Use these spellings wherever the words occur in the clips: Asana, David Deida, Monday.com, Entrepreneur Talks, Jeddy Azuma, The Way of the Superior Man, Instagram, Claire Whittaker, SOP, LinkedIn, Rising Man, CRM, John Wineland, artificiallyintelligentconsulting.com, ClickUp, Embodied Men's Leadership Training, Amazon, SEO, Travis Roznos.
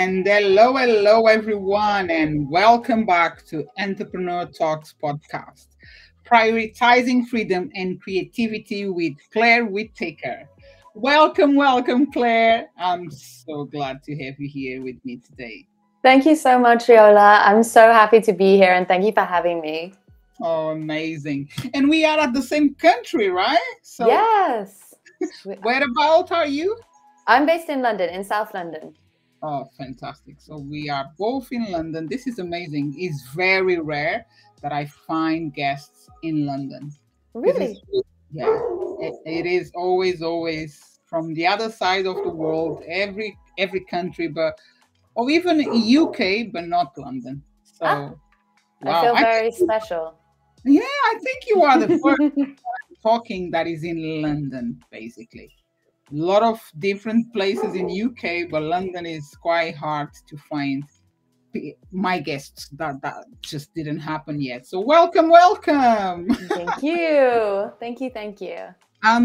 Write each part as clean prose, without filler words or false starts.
And hello everyone, and welcome back to Entrepreneur Talks podcast, prioritizing freedom and creativity with Claire Whittaker. Welcome, Claire. I'm so glad to have you here with me today. Thank you so much, Riola. I'm so happy to be here, and thank you for having me. Oh, amazing. And we are at the same country, right? So yes. Whereabouts are you? I'm based in London, in South London. Oh, fantastic. So we are both in London. This is amazing. It's very rare that I find guests in London. Really? Yeah. It is always from the other side of the world, every country, but or even UK, but not London. So wow. I feel very special. Yeah, I think you are the first talking that is in London, basically. A lot of different places in UK, but London is quite hard to find my guests. That just didn't happen yet. So welcome. Thank you. Thank you. I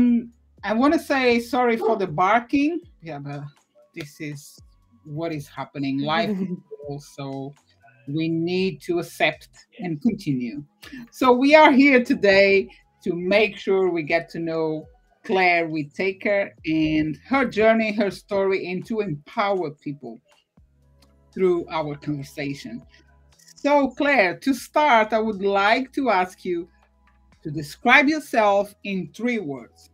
want to say sorry for the barking. Yeah, but this is what is happening. Life also, we need to accept and continue. So we are here today to make sure we get to know Claire Whittaker and her journey, her story, and to empower people through our conversation. So Claire, to start, I would like to ask you to describe yourself in 3 words.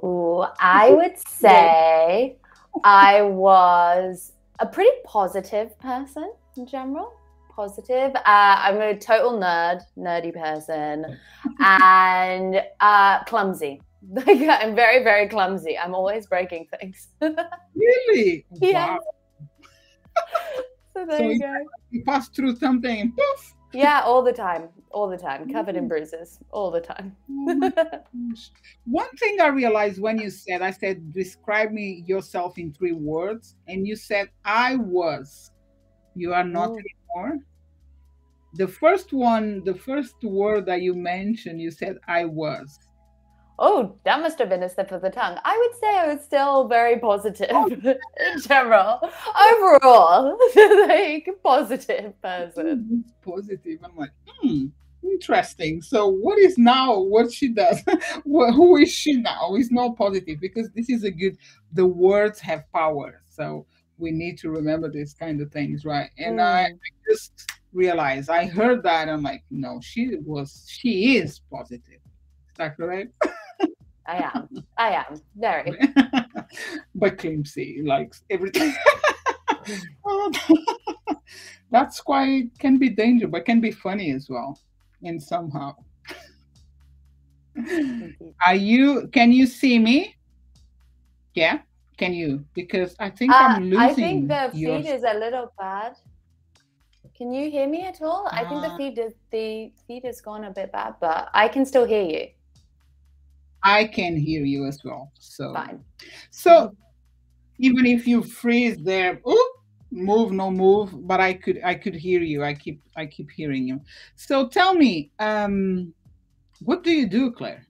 Oh, I would say I was a pretty positive person in general. Positive. I'm a total nerdy person, and clumsy. Like, I'm very, very clumsy. I'm always breaking things. Really? Yeah. Wow. So there you go. You pass through something and poof. Yeah, all the time. Covered in bruises, all the time. One thing I realized when you said, I said, describe me yourself in 3 words. And you said, I was. You are not anymore. The first word that you mentioned, you said, I was. Oh, that must have been a slip of the tongue. I would say I was still very positive in general. Overall, like, positive person. Positive. I'm like, interesting. So what is now what she does? Who is she now? It's not positive, because this is the words have power. So we need to remember these kind of things, right? And I just realized, I heard that. I'm like, no, she is positive. Is that correct? I am very, but clumsy, like everything. That's quite, can be dangerous, but can be funny as well. And somehow, can you see me? Yeah, can you? Because I think I'm losing. I think the feed is a little bad. Can you hear me at all? I think the feed is gone a bit bad, but I can still hear you. I can hear you as well. So fine. So even if you freeze there, but I could hear you. I keep hearing you. So tell me, what do you do, Claire?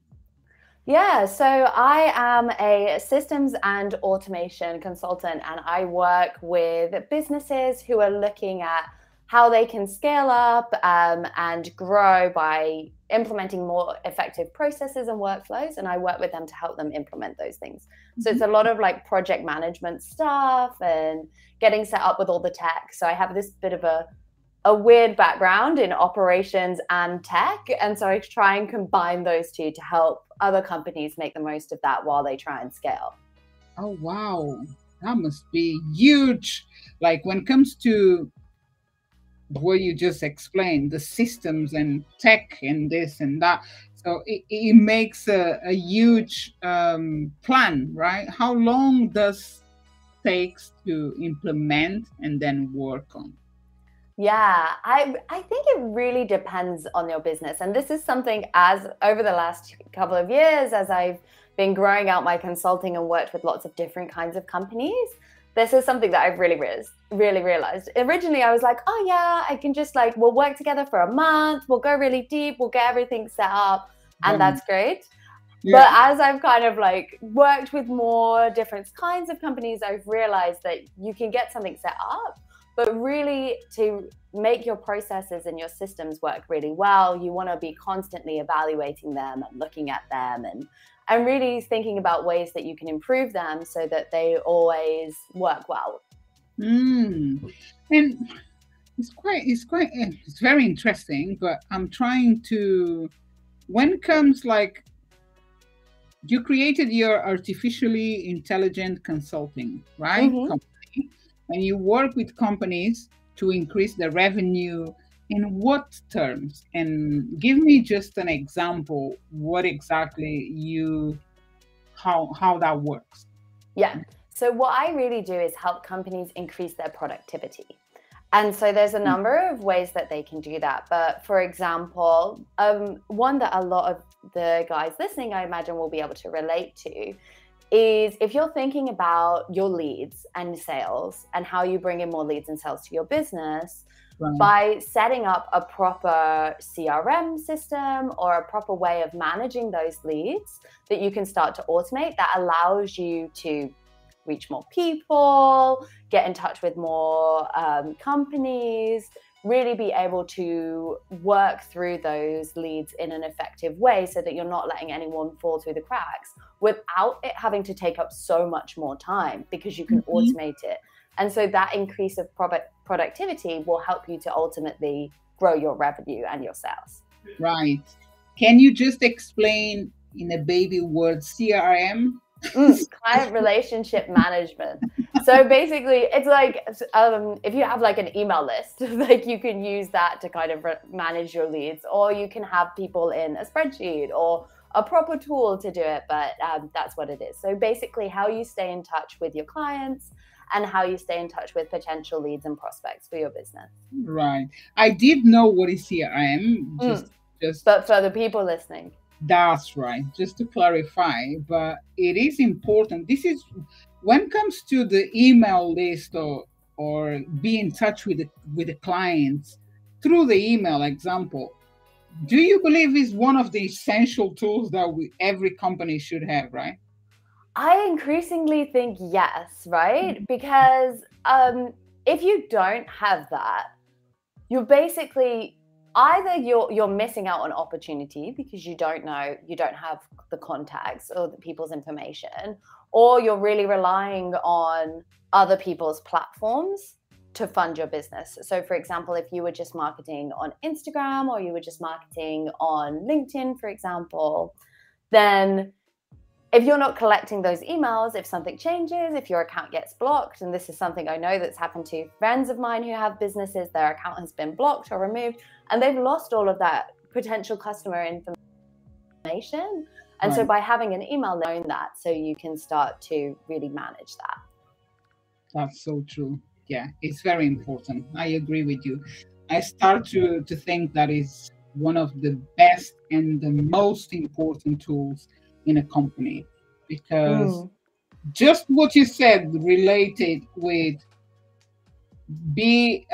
Yeah, so I am a systems and automation consultant, and I work with businesses who are looking at how they can scale up and grow by implementing more effective processes and workflows. And I work with them to help them implement those things. So it's a lot of like project management stuff and getting set up with all the tech. So I have this bit of a weird background in operations and tech. And so I try and combine those two to help other companies make the most of that while they try and scale. Oh, wow. That must be huge. Like, when it comes to what you just explained, the systems and tech and this and that, so it makes a huge plan, right? How long does it take to implement and then work on? Yeah, I think it really depends on your business, and this is something, as over the last couple of years, as I've been growing out my consulting and worked with lots of different kinds of companies, this is something that I've really realized. Originally, I was like, oh yeah, I can just like, we'll work together for a month, we'll go really deep, we'll get everything set up, and that's great. Yeah. But as I've kind of like worked with more different kinds of companies, I've realized that you can get something set up, but really to make your processes and your systems work really well, you want to be constantly evaluating them and looking at them and really thinking about ways that you can improve them so that they always work well. Mm. And it's very interesting, but I'm trying to, when comes like, you created your artificially intelligent consulting, right? Mm-hmm. Company, and you work with companies to increase the revenue. In what terms? And give me just an example, what exactly you, how that works. Yeah, so what I really do is help companies increase their productivity. And so there's a number of ways that they can do that. But for example, one that a lot of the guys listening, I imagine, will be able to relate to is if you're thinking about your leads and sales and how you bring in more leads and sales to your business, right, by setting up a proper CRM system or a proper way of managing those leads that you can start to automate, that allows you to reach more people, get in touch with more companies, really be able to work through those leads in an effective way so that you're not letting anyone fall through the cracks without it having to take up so much more time, because you can mm-hmm. automate it. And so that increase of productivity will help you to ultimately grow your revenue and your sales. Right. Can you just explain in a baby word CRM? Client relationship management. So basically it's like if you have like an email list, like you can use that to kind of manage your leads, or you can have people in a spreadsheet or a proper tool to do it, but that's what it is. So basically how you stay in touch with your clients and how you stay in touch with potential leads and prospects for your business. Right. I did know what is CRM, just but for the people listening. That's right. Just to clarify, but it is important. This is when it comes to the email list or be in touch with the clients through the email example. Do you believe is one of the essential tools that every company should have, right? I increasingly think yes, right? Because if you don't have that, you're basically either you're missing out on opportunity because you don't have the contacts or the people's information, or you're really relying on other people's platforms to fund your business. So for example, if you were just marketing on Instagram or you were just marketing on LinkedIn, for example, then if you're not collecting those emails, if something changes, if your account gets blocked, and this is something I know that's happened to friends of mine who have businesses, their account has been blocked or removed, and they've lost all of that potential customer information. And right. So by having an email, they own that, so you can start to really manage that. That's so true. Yeah, it's very important. I agree with you. I start to think that is one of the best and the most important tools in a company, because just what you said related with be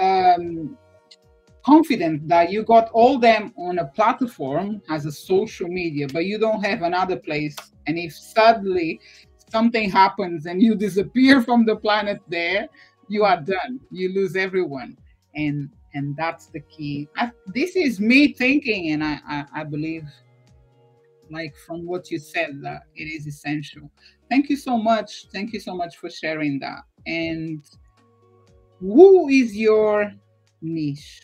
confident that you got all them on a platform as a social media, but you don't have another place. And if suddenly something happens and you disappear from the planet there, you are done. You lose everyone. And that's the key. This is me thinking, and I believe, like from what you said, that it is essential. Thank you so much. Thank you so much for sharing that. And who is your niche?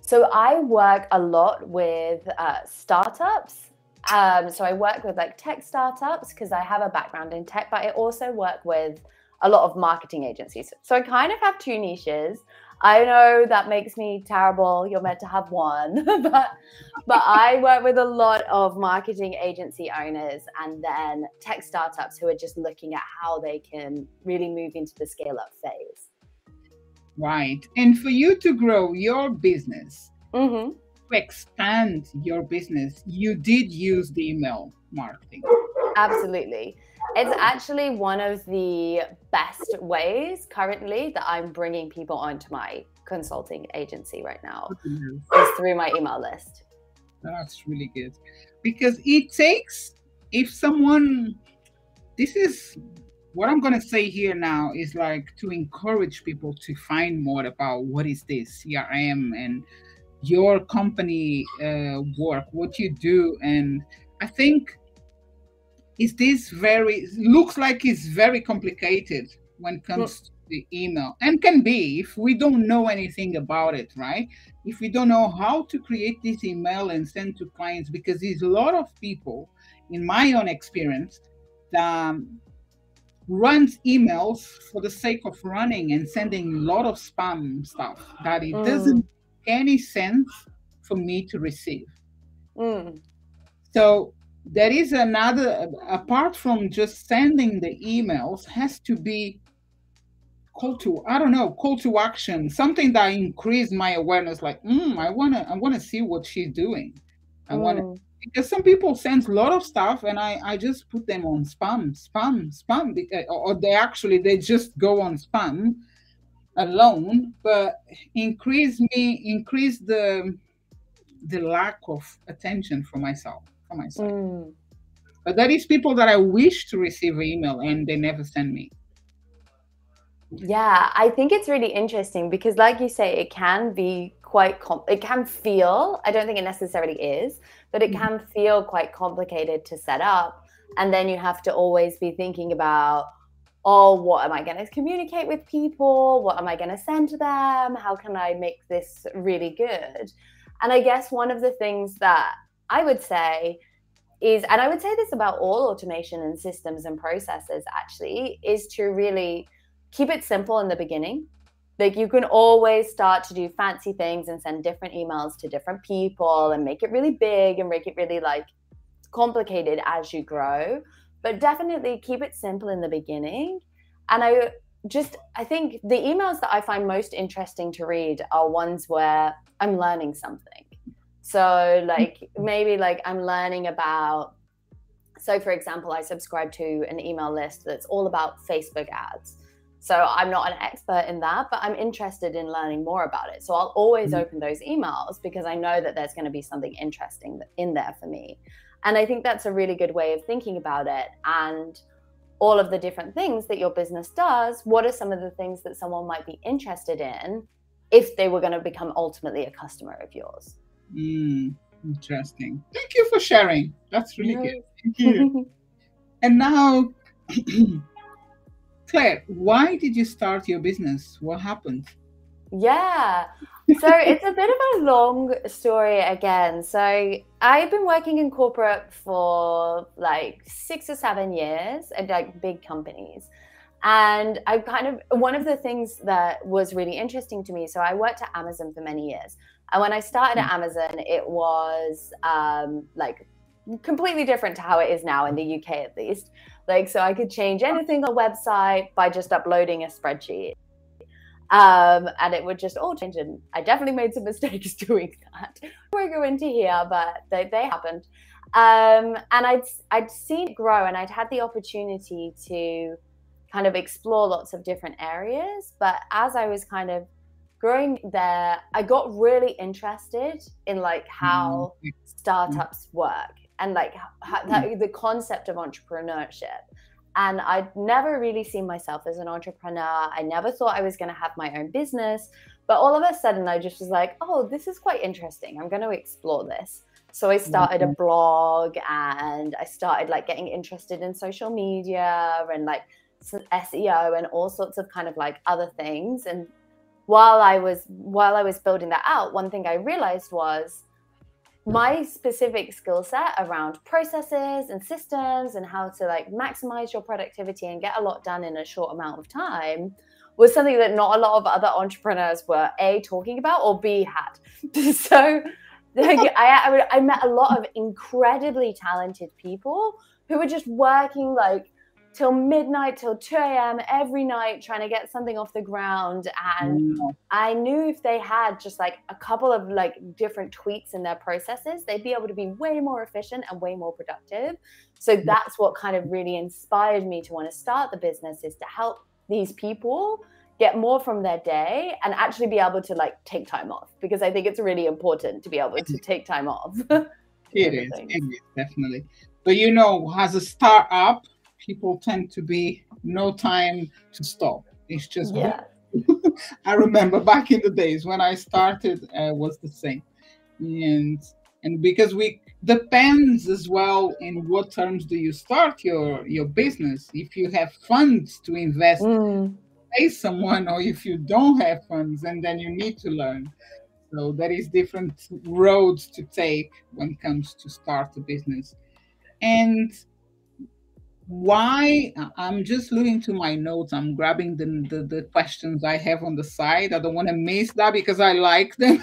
So I work a lot with startups. So I work with like tech startups because I have a background in tech, but I also work with a lot of marketing agencies. So I kind of have two niches. I know that makes me terrible. You're meant to have one, but I work with a lot of marketing agency owners and then tech startups who are just looking at how they can really move into the scale up phase. Right. And for you to grow your business, mm-hmm. to expand your business, you did use the email marketing. Absolutely. It's actually one of the best ways currently that I'm bringing people onto my consulting agency right now, is through my email list. That's really good, because it takes, if someone, this is what I'm going to say here now is like to encourage people to find more about what is this CRM and your company work, what you do. And I think is this very, looks like it's very complicated when it comes to the email, and can be if we don't know anything about it, right? If we don't know how to create this email and send to clients, because there's a lot of people in my own experience that runs emails for the sake of running and sending a lot of spam stuff that it doesn't make any sense for me to receive. So there is another, apart from just sending the emails, has to be call to action, something that increased my awareness, like I want to see what she's doing. Because some people send a lot of stuff and I just put them on spam, or they just go on spam alone, but increase the lack of attention for myself, for my side. But that is people that I wish to receive an email and they never send me. Yeah, I think it's really interesting because, like you say, it can be quite, it can feel, I don't think it necessarily is, but it can feel quite complicated to set up. And then you have to always be thinking about, oh, what am I going to communicate with people? What am I going to send to them? How can I make this really good? And I guess one of the things that I would say is, and I would say this about all automation and systems and processes actually, is to really keep it simple in the beginning. Like, you can always start to do fancy things and send different emails to different people and make it really big and make it really like complicated as you grow, but definitely keep it simple in the beginning. And I think the emails that I find most interesting to read are ones where I'm learning something. So like, maybe like I'm learning about, so for example, I subscribe to an email list that's all about Facebook ads. So I'm not an expert in that, but I'm interested in learning more about it. So I'll always open those emails because I know that there's going to be something interesting in there for me. And I think that's a really good way of thinking about it. And all of the different things that your business does, what are some of the things that someone might be interested in if they were going to become ultimately a customer of yours? Interesting. Thank you for sharing. That's really good. Thank you. And now... Claire, why did you start your business? What happened? Yeah, so it's a bit of a long story again. So I've been working in corporate for like 6 or 7 years at like big companies. And I kind of, one of the things that was really interesting to me, so I worked at Amazon for many years. And when I started at Amazon, it was like completely different to how it is now in the UK, at least. Like, so I could change anything on the website by just uploading a spreadsheet. And it would just all change. And I definitely made some mistakes doing that. We'll go into here, but they happened. And I'd seen it grow, and I'd had the opportunity to kind of explore lots of different areas. But as I was kind of growing there, I got really interested in like how startups work. And like the concept of entrepreneurship. And I'd never really seen myself as an entrepreneur. I never thought I was going to have my own business. But all of a sudden, I just was like, oh, this is quite interesting. I'm going to explore this. So I started a blog, and I started like getting interested in social media and like SEO and all sorts of kind of like other things. And while I was building that out, one thing I realized was my specific skill set around processes and systems and how to like maximize your productivity and get a lot done in a short amount of time was something that not a lot of other entrepreneurs were A, talking about, or B, had. So like, I met a lot of incredibly talented people who were just working like till midnight, till 2 a.m. every night, trying to get something off the ground. And I knew if they had just like a couple of like different tweaks in their processes, they'd be able to be way more efficient and way more productive. So that's what kind of really inspired me to want to start the business, is to help these people get more from their day and actually be able to like take time off, because I think it's really important to be able to take time off. It is, definitely. But you know, as a startup, people tend to be no time to stop. It's just, yeah. I remember back in the days when I started, was the same. And because we depends as well in what terms do you start your business. If you have funds to invest, pay someone, or if you don't have funds, and then you need to learn. So there is different roads to take when it comes to start a business. And why, I'm just looking to my notes, I'm grabbing the questions I have on the side. I don't want to miss that because I like them.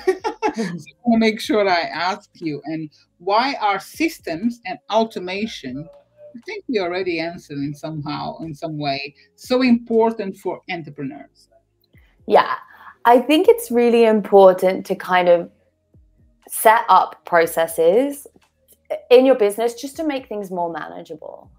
So I want to make sure I ask you. And why are systems and automation, I think we already answered in somehow, in some way, so important for entrepreneurs? Yeah, I think it's really important to kind of set up processes in your business just to make things more manageable.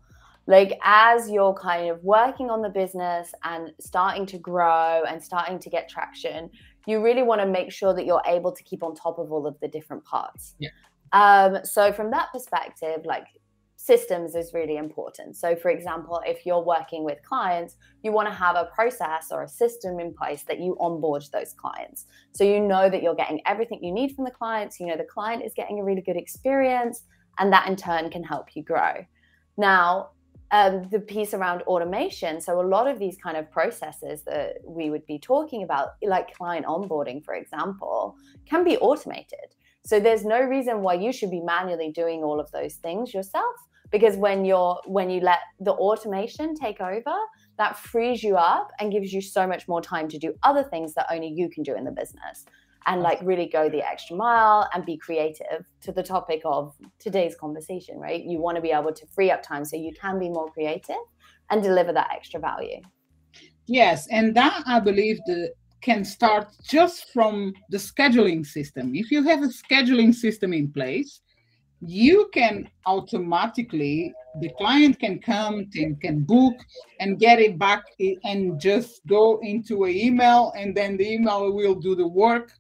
Like as you're kind of working on the business and starting to grow and starting to get traction, you really want to make sure that you're able to keep on top of all of the different parts. Yeah. So from that perspective, like systems is really important. So for example, if you're working with clients, you want to have a process or a system in place that you onboard those clients. So you know that you're getting everything you need from the clients, you know the client is getting a really good experience, and that in turn can help you grow. Now, the piece around automation. So a lot of these kind of processes that we would be talking about, like client onboarding, for example, can be automated. So there's no reason why you should be manually doing all of those things yourself, because when you let the automation take over, that frees you up and gives you so much more time to do other things that only you can do in the business, and like really go the extra mile and be creative to the topic of today's conversation, right? You want to be able to free up time so you can be more creative and deliver that extra value. Yes, and that I believe can start just from the scheduling system. If you have a scheduling system in place, you can automatically, the client can come and can book and get it back and just go into an email, and then the email will do the work.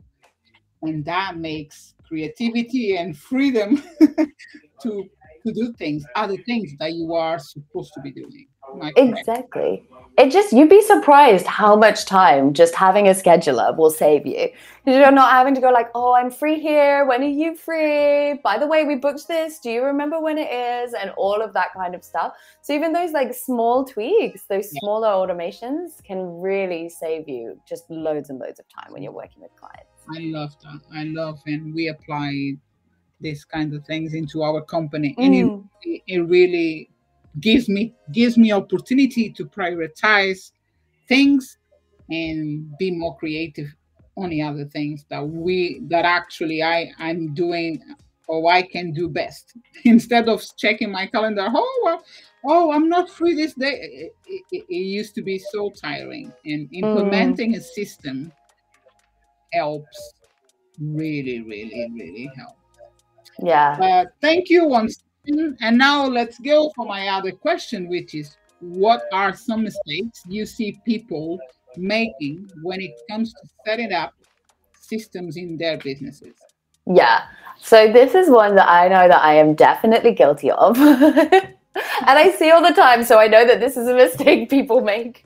And that makes creativity and freedom to do things, other things that you are supposed to be doing. Exactly. It just, you'd be surprised how much time just having a scheduler will save you. You're not having to go like, oh, I'm free here. When are you free? By the way, we booked this. Do you remember when it is? And all of that kind of stuff. So even those like small tweaks, those smaller automations can really save you just loads and loads of time when you're working with clients. I love that. I love, and we apply these kind of things into our company. And it really gives me opportunity to prioritize things and be more creative on the other things that actually I'm doing, or I can do best, instead of checking my calendar. I'm not free this day. It used to be so tiring, and implementing a system helps, really help. Yeah. Thank you once. And now let's go for my other question, which is, what are some mistakes you see people making when it comes to setting up systems in their businesses? Yeah, so this is one that I know that I am definitely guilty of. And I see all the time, so I know that this is a mistake people make.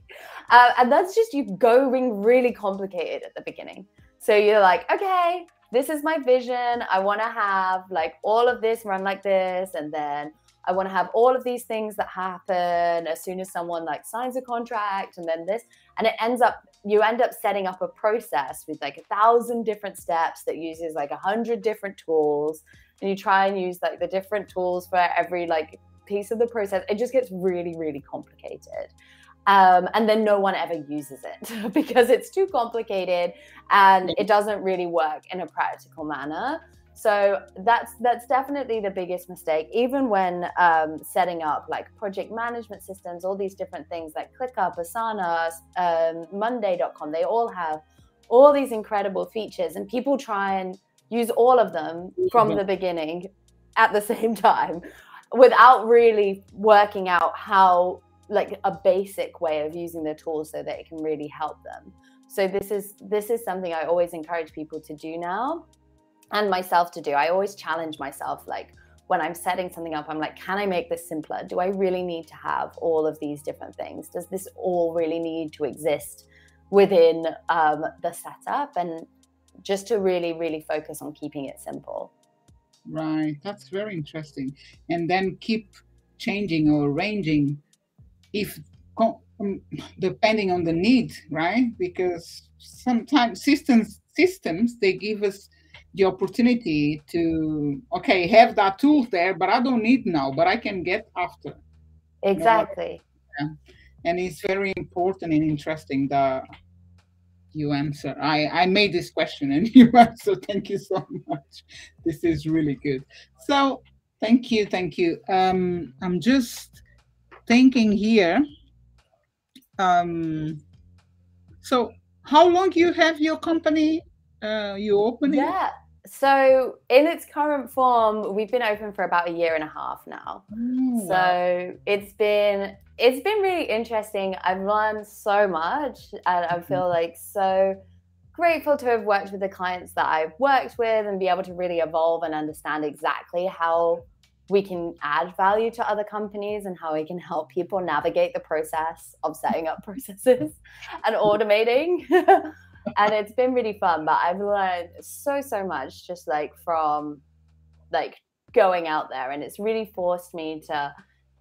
And that's just you going really complicated at the beginning. So you're like, okay, this is my vision. I want to have like all of this run like this. And then I want to have all of these things that happen as soon as someone like signs a contract, and then this, and it ends up, you end up setting up a process with like 1,000 different steps that uses like 100 different tools. And you try and use like the different tools for every like piece of the process. It just gets really, really complicated. And then no one ever uses it because it's too complicated and it doesn't really work in a practical manner. So that's definitely the biggest mistake, even when setting up like project management systems, all these different things like ClickUp, Asana, Monday.com, they all have all these incredible features, and people try and use all of them from the beginning at the same time without really working out how like a basic way of using the tool so that it can really help them. So this is something I always encourage people to do now, and myself to do. I always challenge myself, like when I'm setting something up, I'm like, can I make this simpler? Do I really need to have all of these different things? Does this all really need to exist within the setup? And just to really, really focus on keeping it simple. Right, that's very interesting. And then keep changing or arranging if depending on the need, right? Because sometimes systems, they give us the opportunity to, okay, have that tool there, but I don't need now, but I can get after. Exactly. You know, yeah. And it's very important and interesting that you answer. I made this question and you answer. Thank you so much. This is really good. So thank you. Thank you. I'm just thinking here. So how long you have your company? You opening? Yeah. So in its current form, we've been open for about 1.5 years now. Mm. So it's been really interesting. I've learned so much, and I feel like so grateful to have worked with the clients that I've worked with and be able to really evolve and understand exactly how we can add value to other companies and how we can help people navigate the process of setting up processes and automating. And it's been really fun, but I've learned so much just like from like going out there, and it's really forced me to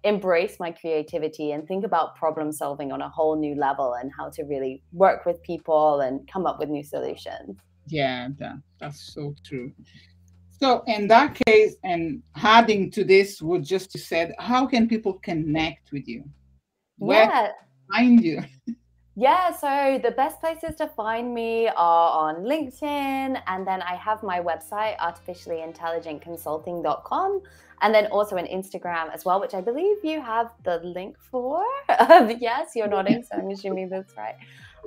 embrace my creativity and think about problem solving on a whole new level and how to really work with people and come up with new solutions. Yeah, that's so true. So in that case, and adding to this would just be said, how can people connect with you? Where can they find you? Yeah, so the best places to find me are on LinkedIn, and then I have my website, artificiallyintelligentconsulting.com, and then also an Instagram as well, which I believe you have the link for. Yes, you're nodding, so I'm assuming that's right.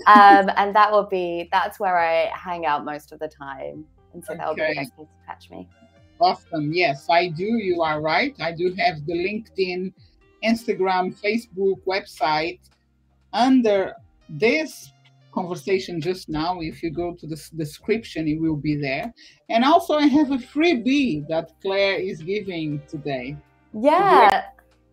And that's where I hang out most of the time, and so that will be a good place to catch me. Awesome. Yes, I do. You are right. I do have the LinkedIn, Instagram, Facebook, website under this conversation just now. If you go to the description, it will be there. And also I have a freebie that Claire is giving today. Yeah.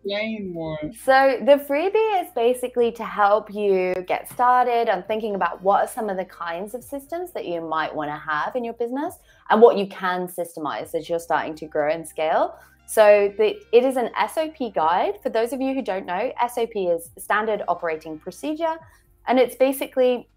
Explain more. So the freebie is basically to help you get started on thinking about what are some of the kinds of systems that you might want to have in your business and what you can systemize as you're starting to grow and scale. So it is an SOP guide. For those of you who don't know, SOP is standard operating procedure. And it's basically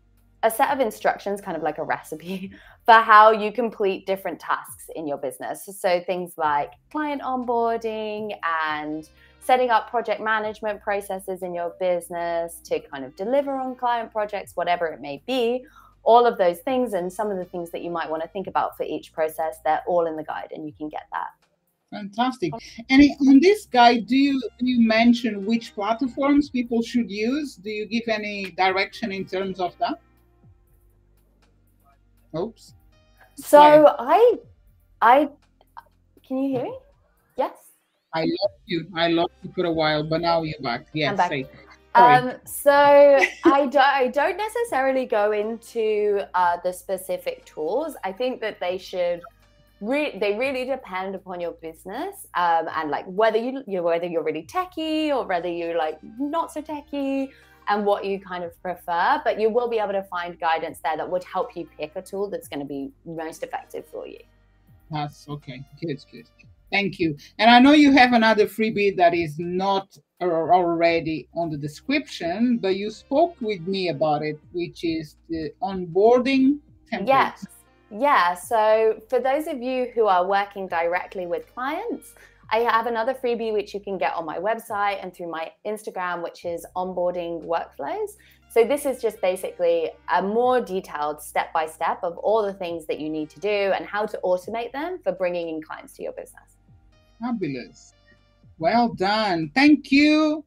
a set of instructions, kind of like a recipe for how you complete different tasks in your business. So things like client onboarding and setting up project management processes in your business to kind of deliver on client projects, whatever it may be, all of those things. And some of the things that you might want to think about for each process, they're all in the guide, and you can get that. Fantastic. And on this guide, do you mention which platforms people should use? Do you give any direction in terms of that? Oops. So yeah. I can you hear me? Yes. I lost you for a while, but now you're back. Yes. I'm back. So I don't necessarily go into the specific tools. I think that they should. They really depend upon your business and like whether you're really techie or whether you're like not so techie and what you kind of prefer, but you will be able to find guidance there that would help you pick a tool that's going to be most effective for you. That's okay. Good. Thank you. And I know you have another freebie that is not already on the description, but you spoke with me about it, which is the onboarding templates. Yes. Yeah, so for those of you who are working directly with clients, I have another freebie which you can get on my website and through my Instagram, which is onboarding workflows. So this is just basically a more detailed step-by-step of all the things that you need to do and how to automate them for bringing in clients to your business. Fabulous. Well done. Thank you.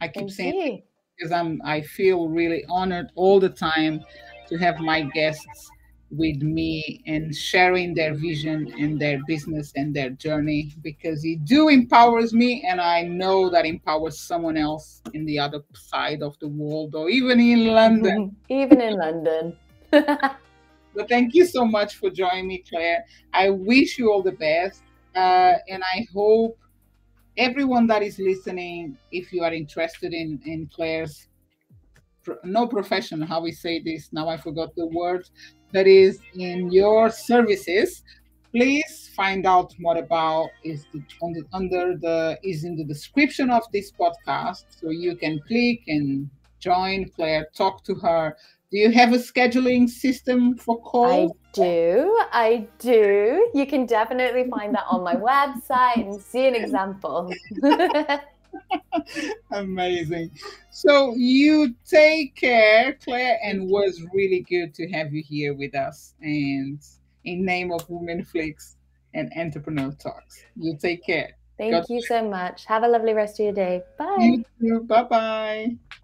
I keep saying because I feel really honored all the time to have my guests with me and sharing their vision and their business and their journey, because it do empowers me, and I know that empowers someone else in the other side of the world, or even in London. Even in London. But thank you so much for joining me, Claire. I wish you all the best. And I hope everyone that is listening, if you are interested in Claire's profession, how we say this, now I forgot the word, that is in your services, please find out more about is in the description of this podcast. So you can click and join Claire, talk to her. Do you have a scheduling system for calls? I do. You can definitely find that on my website and see an example. Amazing. So you take care, Claire, and was really good to have you here with us. And in name of Women Flix and Entrepreneur Talks, you take care. Thank you so much. Have a lovely rest of your day. Bye. You too. Bye-bye.